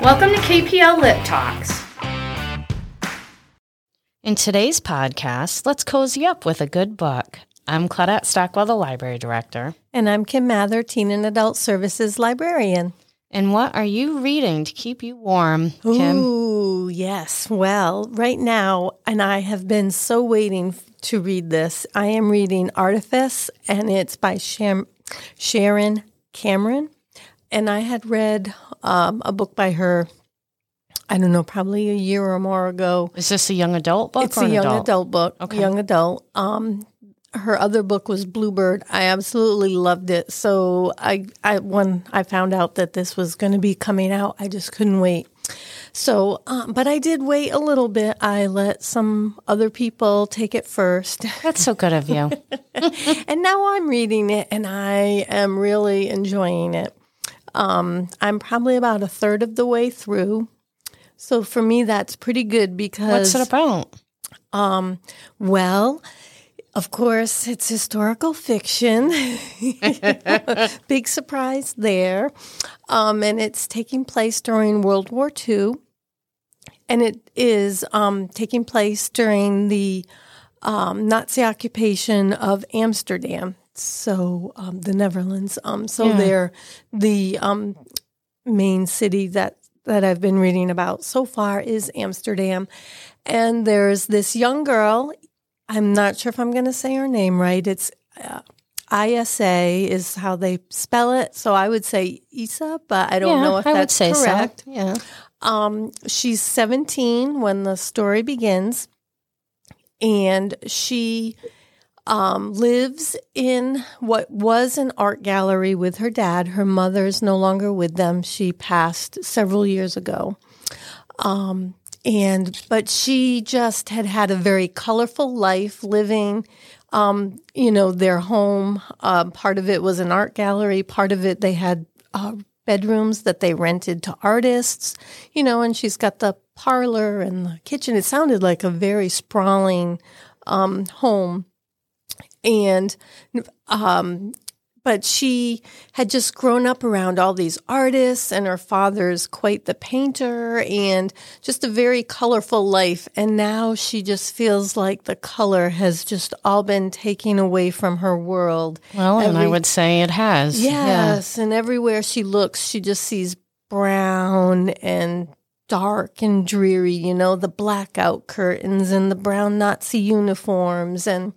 Welcome to KPL Lit Talks. In today's podcast, let's cozy up with a good book. I'm Claudette Stockwell, the Library Director. And I'm Kim Mather, Teen and Adult Services Librarian. And what are you reading to keep you warm, Kim? Ooh, yes. Well, right now, and I have been so waiting to read this, I am reading Artifice, and it's by Sharon Cameron. And I had read a book by her, I don't know, probably a year or more ago. Is this a young adult book? It's a young adult book. Okay. Young adult. Her other book was Bluebird. I absolutely loved it. So I when I found out that this was going to be coming out, I just couldn't wait. So, but I did wait a little bit. I let some other people take it first. That's so good of you. And now I'm reading it, and I am really enjoying it. I'm probably about a third of the way through. So for me, that's pretty good because... What's it about? Well... Of course, it's historical fiction. Big surprise there. And it's taking place during World War II. And it is taking place during the Nazi occupation of Amsterdam, so the Netherlands. They're the main city that I've been reading about so far is Amsterdam. And there's this young girl... I'm not sure if I'm going to say her name right. It's ISA is how they spell it. So I would say Isa, but I don't know if that's correct. So. Yeah. She's 17 when the story begins, and she lives in what was an art gallery with her dad. Her mother is no longer with them. She passed several years ago. But she just had a very colorful life living, their home. Part of it was an art gallery. Part of it, they had bedrooms that they rented to artists, and she's got the parlor and the kitchen. It sounded like a very sprawling home. But she had just grown up around all these artists, and her father's quite the painter, and just a very colorful life. And now she just feels like the color has just all been taken away from her world. Well, and I would say it has. Yes, yeah. And everywhere she looks, she just sees brown and dark and dreary, the blackout curtains and the brown Nazi uniforms and...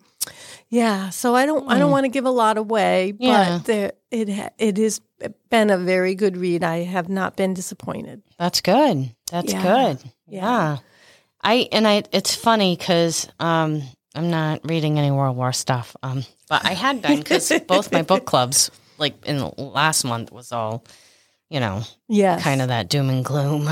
Yeah, so I don't want to give a lot away, but it has been a very good read. I have not been disappointed. That's good. That's good. Yeah. It's funny because I'm not reading any World War stuff, but I had been because both my book clubs, like in the last month, was all, kind of that doom and gloom.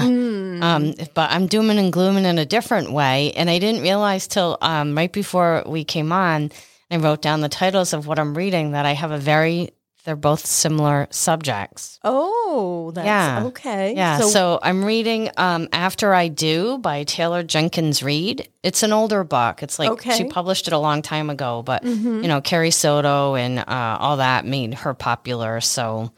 But I'm dooming and glooming in a different way, and I didn't realize till right before we came on. I wrote down the titles of what I'm reading that I have they're both similar subjects. Oh, that's okay. Yeah, so I'm reading After I Do by Taylor Jenkins Reid. It's an older book. It's like she published it a long time ago, but, Carrie Soto and all that made her popular. So,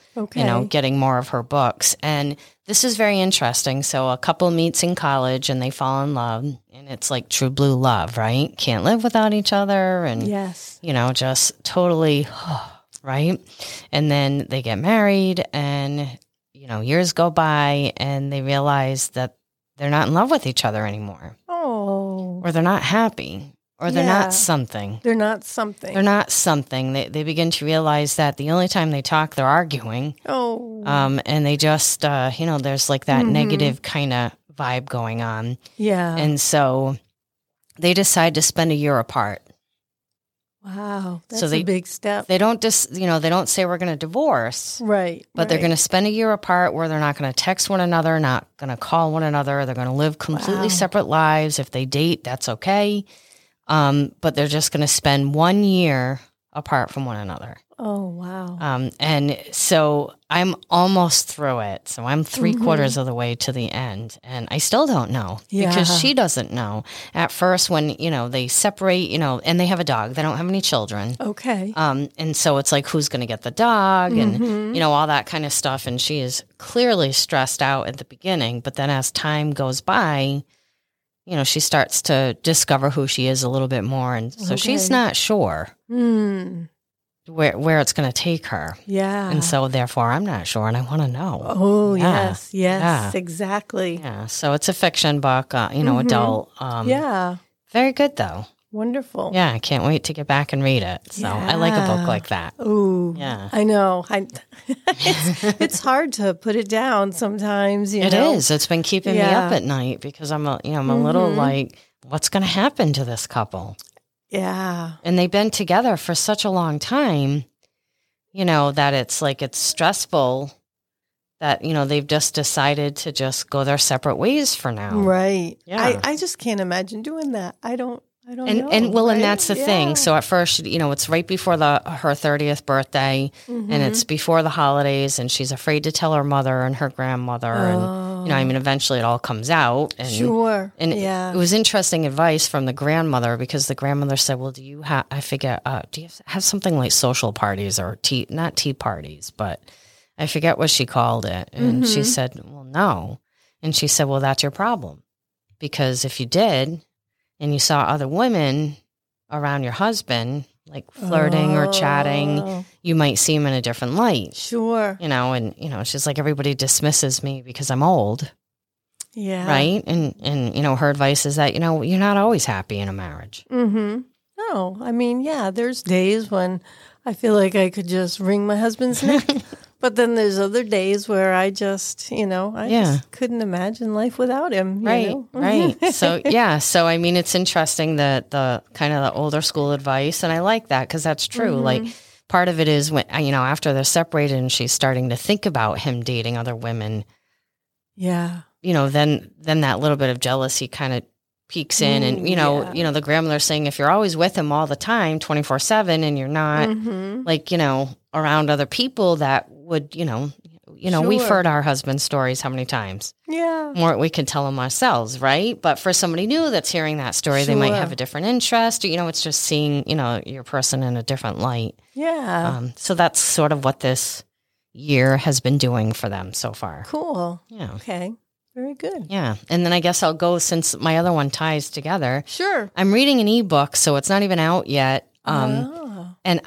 getting more of her books. And this is very interesting. So a couple meets in college and they fall in love. And it's like true blue love, right? Can't live without each other. And, just totally... right? And then they get married and, years go by and they realize that they're not in love with each other anymore. Oh. Or they're not happy. Or they're not something. They're not something. They're not something. They begin to realize that the only time they talk, they're arguing. Oh. And they just, there's like that negative kind of vibe going on. Yeah. And so they decide to spend a year apart. Wow, that's a big step. They don't just, they don't say we're going to divorce. Right. But they're going to spend a year apart where they're not going to text one another, not going to call one another. They're going to live completely separate lives. If they date, that's okay. But they're just going to spend 1 year apart from one another. Oh, wow. And so I'm almost through it. So I'm three quarters of the way to the end. And I still don't know because she doesn't know. At first when, they separate, and they have a dog. They don't have any children. Okay. And so it's like, who's going to get the dog and, all that kind of stuff. And she is clearly stressed out at the beginning. But then as time goes by, she starts to discover who she is a little bit more. And so she's not sure where it's going to take her. Yeah. And so therefore I'm not sure and I want to know. Oh, yeah. Yes, yeah. Exactly. Yeah. So it's a fiction book, adult. Very good though. Wonderful. Yeah. I can't wait to get back and read it. So I like a book like that. Ooh. Yeah. I know. It's hard to put it down sometimes. It is. It's been keeping me up at night because I'm a little like, what's going to happen to this couple? Yeah. And they've been together for such a long time, that it's like, it's stressful that, they've just decided to just go their separate ways for now. Right. Yeah. I just can't imagine doing that. I don't know. And that's the thing. So at first, it's right before her 30th birthday, and it's before the holidays, and she's afraid to tell her mother and her grandmother, and eventually it all comes out. And, sure. And it was interesting advice from the grandmother because the grandmother said, "Well, do you have? I forget. Do you have something like social parties or not tea parties, but I forget what she called it." And she said, "Well, no." And she said, "Well, that's your problem, because if you did." And you saw other women around your husband, like flirting or chatting, you might see him in a different light. Sure. It's just like everybody dismisses me because I'm old. Yeah. Right? And her advice is that, you're not always happy in a marriage. Mm-hmm. No. There's days when I feel like I could just wring my husband's neck. But then there's other days where I just, just couldn't imagine life without him. You know? Right. So, yeah. So, it's interesting that the kind of the older school advice. And I like that because that's true. Mm-hmm. Like part of it is when, after they're separated and she's starting to think about him dating other women. Yeah. Then that little bit of jealousy kind of peeks in. And, the grandmother's saying, if you're always with him all the time, 24/7, and you're not around other people that would, we've heard our husband's stories how many times? Yeah. More we can tell them ourselves, right? But for somebody new that's hearing that story, they might have a different interest. It's just seeing, your person in a different light. Yeah. So that's sort of what this year has been doing for them so far. Cool. Yeah. Okay. Very good. Yeah. And then I guess I'll go since my other one ties together. Sure. I'm reading an ebook, so it's not even out yet. And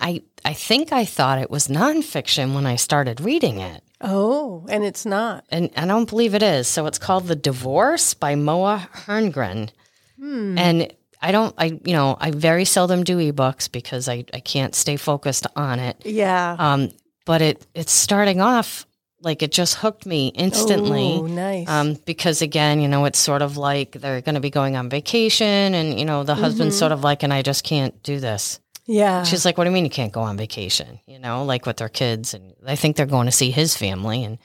I think I thought it was nonfiction when I started reading it. Oh, and it's not. And I don't believe it is. So it's called The Divorce by Moa Herngren. And I very seldom do ebooks because I can't stay focused on it. Yeah. But it's starting off like it just hooked me instantly. Oh, nice. Because again, it's sort of like they're going to be going on vacation and, the husband's sort of like, and I just can't do this. Yeah. She's like, what do you mean you can't go on vacation? Like with their kids. And I think they're going to see his family. And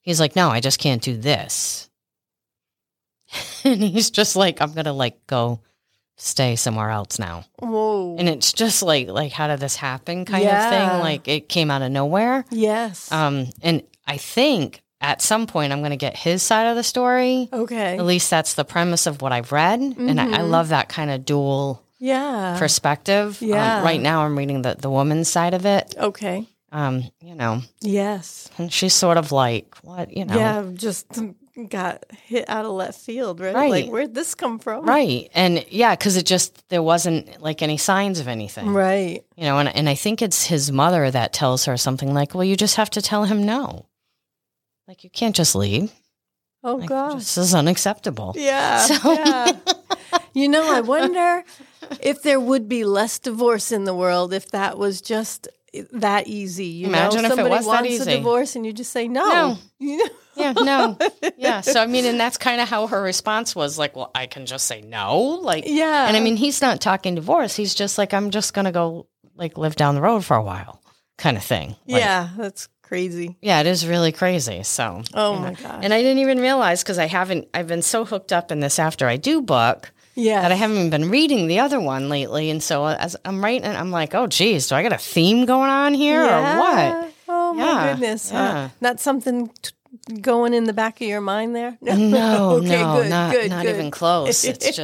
he's like, no, I just can't do this. And he's just like, I'm going to like go stay somewhere else now. Whoa. And it's just like, how did this happen kind of thing? Like it came out of nowhere. Yes. And I think at some point I'm going to get his side of the story. Okay. At least that's the premise of what I've read. And I love that kind of dual perspective. Yeah. Right now I'm reading the woman's side of it. Okay. Yes. And she's sort of like, what, Yeah, just got hit out of left field, right? Like, where'd this come from? Right. And yeah, because it just, there wasn't like any signs of anything. Right. And I think it's his mother that tells her something like, well, you just have to tell him no. Like, you can't just leave. Oh, like, gosh. This is unacceptable. Yeah. So, yeah. I wonder if there would be less divorce in the world if that was just that easy. Imagine if it was that easy. Somebody wants a divorce and you just say no. No. Yeah, no. Yeah. So, and that's kind of how her response was like, well, I can just say no. Like, yeah. And he's not talking divorce. He's just like, I'm just going to go like live down the road for a while kind of thing. Like, yeah. That's crazy. Yeah, it is really crazy. So, oh my gosh. And I didn't even realize because I've been so hooked up in this After I Do book Yeah, that I haven't even been reading the other one lately. And so as I'm writing, I'm like, oh, geez, do I got a theme going on here or what? Oh, my goodness. Yeah. Not something going in the back of your mind there? No, okay, no, good, not good. Even close. It's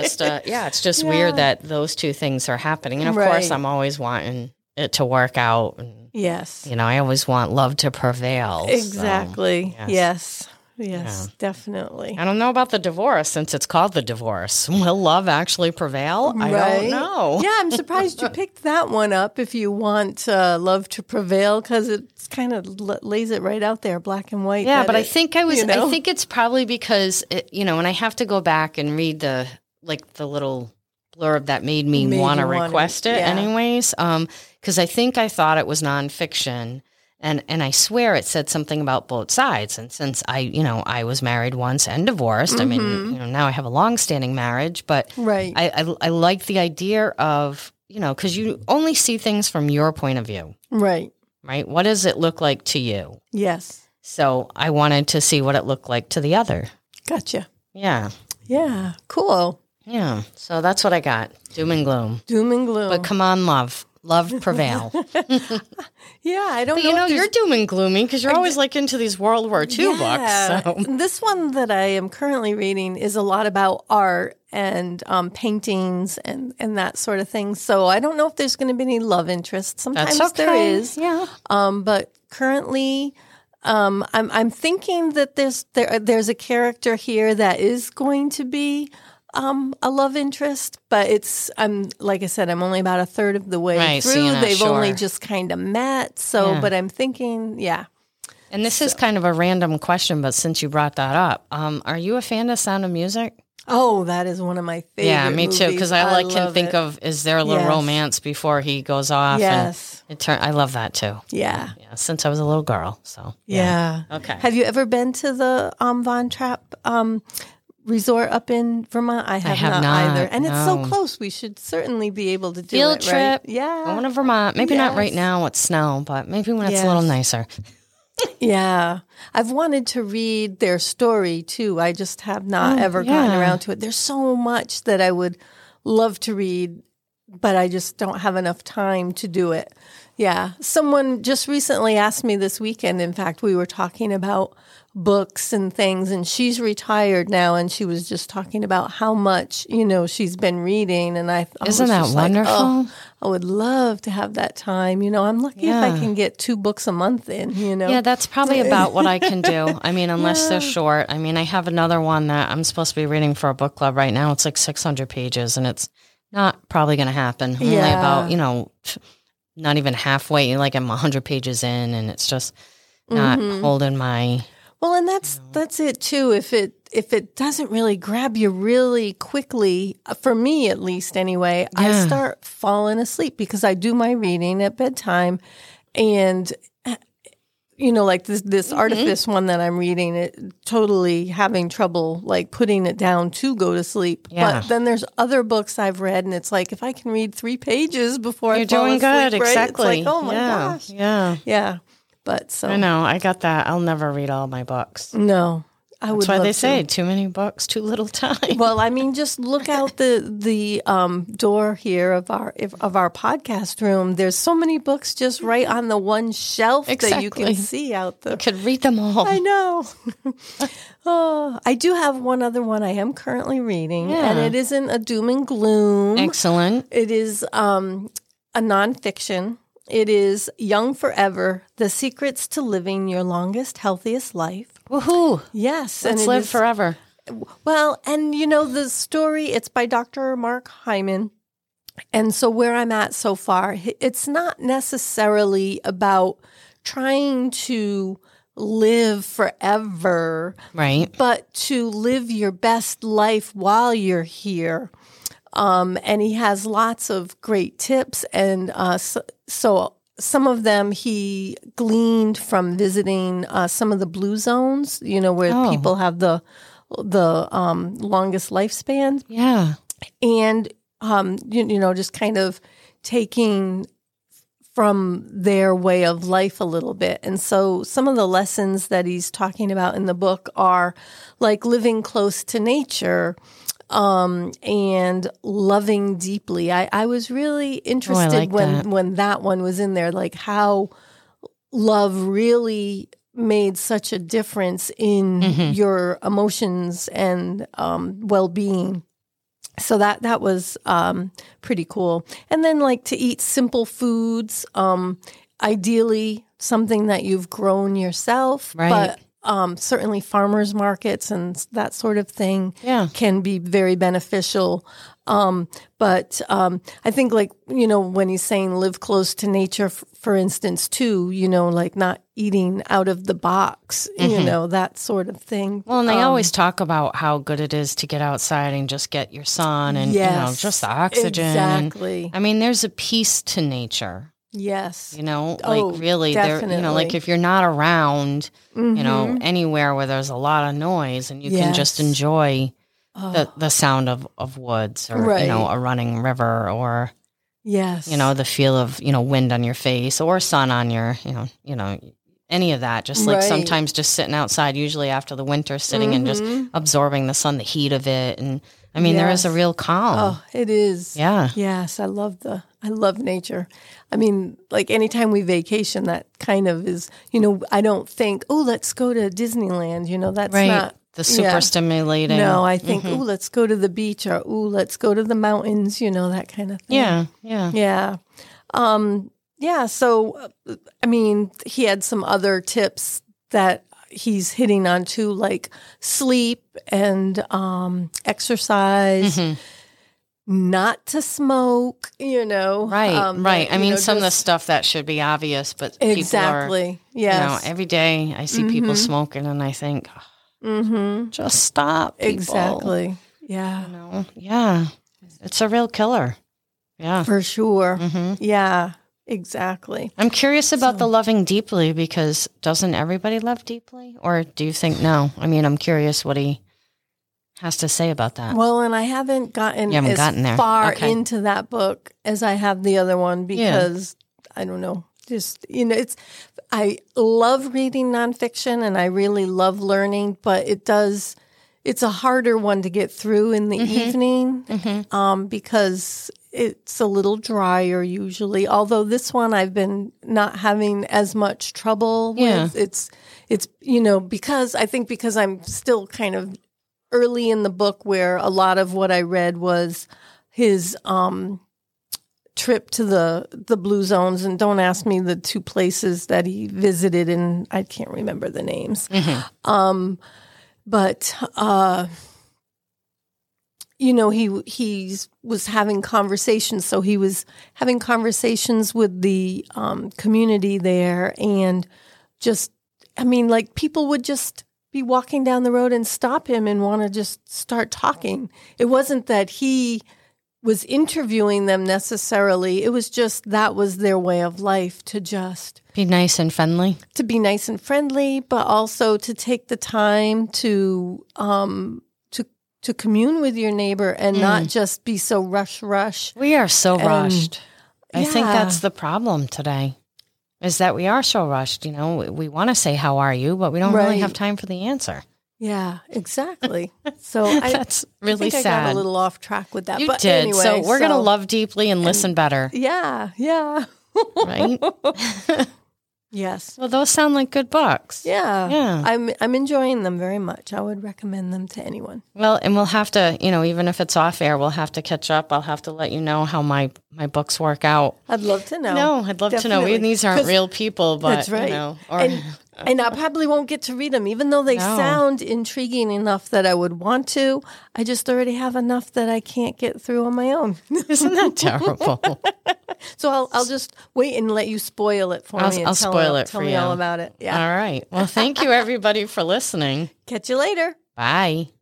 just, weird that those two things are happening. And, of course, I'm always wanting it to work out. And, yes. You know, I always want love to prevail. Exactly. So, yes. Yes, yeah. Definitely. I don't know about the divorce since it's called The Divorce. Will love actually prevail? Right? I don't know. Yeah, I'm surprised you picked that one up if you want love to prevail, because it kind of lays it right out there, black and white. Yeah, but I think I think it's probably because, and I have to go back and read the little blurb that made me want to request it anyways, because I think I thought it was nonfiction. And I swear it said something about both sides. And since I was married once and divorced, mm-hmm. I mean, now I have a long-standing marriage, but I like the idea of, because you only see things from your point of view. Right. Right? What does it look like to you? Yes. So I wanted to see what it looked like to the other. Gotcha. Yeah. Yeah. Cool. Yeah. So that's what I got. Doom and gloom. Doom and gloom. But come on, love. Love prevail. Yeah, I don't know. You're doom and gloomy because you're always like into these World War II books. So. This one that I am currently reading is a lot about art and paintings and that sort of thing. So I don't know if there's going to be any love interest. Sometimes there is. Yeah. But currently, I'm thinking that there's a character here that is going to be a love interest, but it's like I said, I'm only about a third of the way through. So they've only just kind of met. So, but I'm thinking, And this is kind of a random question, but since you brought that up, are you a fan of Sound of Music? Oh, that is one of my favorite. Yeah, me too. Because I like him. Think of is there a little romance before he goes off? Yes, I love that too. Yeah. Since I was a little girl, so yeah. Okay. Have you ever been to the Von Trapp? Resort up in Vermont? I have not either. And it's so close. We should certainly be able to do field trip. Right? Yeah. Going to Vermont. Maybe not right now. It's snow, but maybe when it's a little nicer. Yeah. I've wanted to read their story too. I just have not ever gotten around to it. There's so much that I would love to read, but I just don't have enough time to do it. Yeah. Someone just recently asked me this weekend. In fact, we were talking about books and things, and she's retired now, and she was just talking about how much she's been reading, and I isn't that wonderful? Like, I would love to have that time. I'm lucky if I can get 2 books a month in. That's probably about what I can do. I mean, unless they're short. I mean, I have another one that I'm supposed to be reading for a book club right now. It's like 600 pages, and it's not probably going to happen. I'm only about not even halfway. Like I'm 100 pages in, and it's just not holding my. Well, and that's it too. If it doesn't really grab you really quickly, for me at least anyway, I start falling asleep because I do my reading at bedtime, and like this Artifice one that I'm reading, it totally having trouble like putting it down to go to sleep. Yeah. But then there's other books I've read, and it's like if I can read 3 pages before I fall asleep, right? Exactly. It's like, oh my gosh, yeah. But so I know I got that. I'll never read all my books. No, I would. That's why they say too many books, too little time. Well, I mean, just look out the door here of our podcast room. There's so many books just right on the one shelf that you can see out there. You could read them all. I know. Oh, I do have one other one I am currently reading, and it isn't a doom and gloom. Excellent. It is a nonfiction. It is Young Forever: The Secrets to Living Your Longest, Healthiest Life. Woohoo! Yes, let's live forever. Well, and the story—it's by Dr. Mark Hyman. And so, where I'm at so far, it's not necessarily about trying to live forever, right? But to live your best life while you're here. And he has lots of great tips, and so some of them he gleaned from visiting some of the blue zones, where people have the longest lifespan. Yeah, and just kind of taking from their way of life a little bit. And so some of the lessons that he's talking about in the book are like living close to nature, and loving deeply. I was really interested when that one was in there, like how love really made such a difference in your emotions and well-being. So that was pretty cool. And then like to eat simple foods, ideally something that you've grown yourself, right. But certainly farmers markets and that sort of thing can be very beneficial. But I think like, you know, when he's saying live close to nature, for instance, too, you know, like not eating out of the box, you know, that sort of thing. Well, and they always talk about how good it is to get outside and just get your sun and, you know, just the oxygen. Exactly. And, I mean, there's a peace to nature. Yes. You know, like really, there. You know, like if you're not around, you know, anywhere where there's a lot of noise and you can just enjoy the sound of woods or, you know, a running river or, you know, the feel of, you know, wind on your face or sun on your, you know, any of that. Just like sometimes just sitting outside, usually after the winter, sitting and just absorbing the sun, the heat of it. And I mean, there is a real calm. Oh, it is. Yeah. Yes. I love nature. I mean, like anytime we vacation, that kind of is, you know, I don't think, oh, let's go to Disneyland. You know, that's not. The super stimulating. No, I think, oh, let's go to the beach or, oh, let's go to the mountains, you know, that kind of thing. Yeah. So, I mean, he had some other tips that he's hitting on too, like sleep and exercise, not to smoke, you know. Right. I mean, some of the stuff that should be obvious, but people are, you know, every day I see people smoking and I think, just stop, people. Exactly. Yeah. You know? Yeah. It's a real killer. Yeah. For sure. Yeah, exactly. I'm curious about the loving deeply because doesn't everybody love deeply? Or do you think no? I mean, I'm curious what he has to say about that. Well, and I haven't gotten as far into that book as I have the other one because, I don't know, just, you know, it's... I love reading nonfiction and I really love learning, but it's a harder one to get through in the evening because it's a little drier usually. Although this one I've been not having as much trouble with. It's, you know, because I'm still kind of early in the book where a lot of what I read was his, trip to the Blue Zones, and don't ask me the two places that he visited, and I can't remember the names. But you know, he was having conversations. So he was having conversations with the community there, and just, I mean, like people would just be walking down the road and stop him and want to just start talking. It wasn't that he was interviewing them necessarily. It was just that was their way of life, to just be nice and friendly. To be nice and friendly, but also to take the time to commune with your neighbor and not just be so rush. We are so rushed. I think that's the problem today, is that we are so rushed. You know, we want to say, how are you? But we don't really have time for the answer. Yeah, exactly. So that's really sad. I got a little off track with that. You but did. Anyway, so we're going to love deeply and listen better. Yeah. Right? Yes. Well, those sound like good books. Yeah. I'm enjoying them very much. I would recommend them to anyone. Well, and we'll have to, you know, even if it's off air, we'll have to catch up. I'll have to let you know how my books work out. I'd love to know. Definitely. To know. Even these aren't real people, but that's right. You know, or and I probably won't get to read them, even though they sound intriguing enough that I would want to. I just already have enough that I can't get through on my own. Isn't that terrible? So I'll just wait and let you spoil it for me. And I'll spoil it for you. Tell me all about it. Yeah. All right. Well, thank you, everybody, for listening. Catch you later. Bye.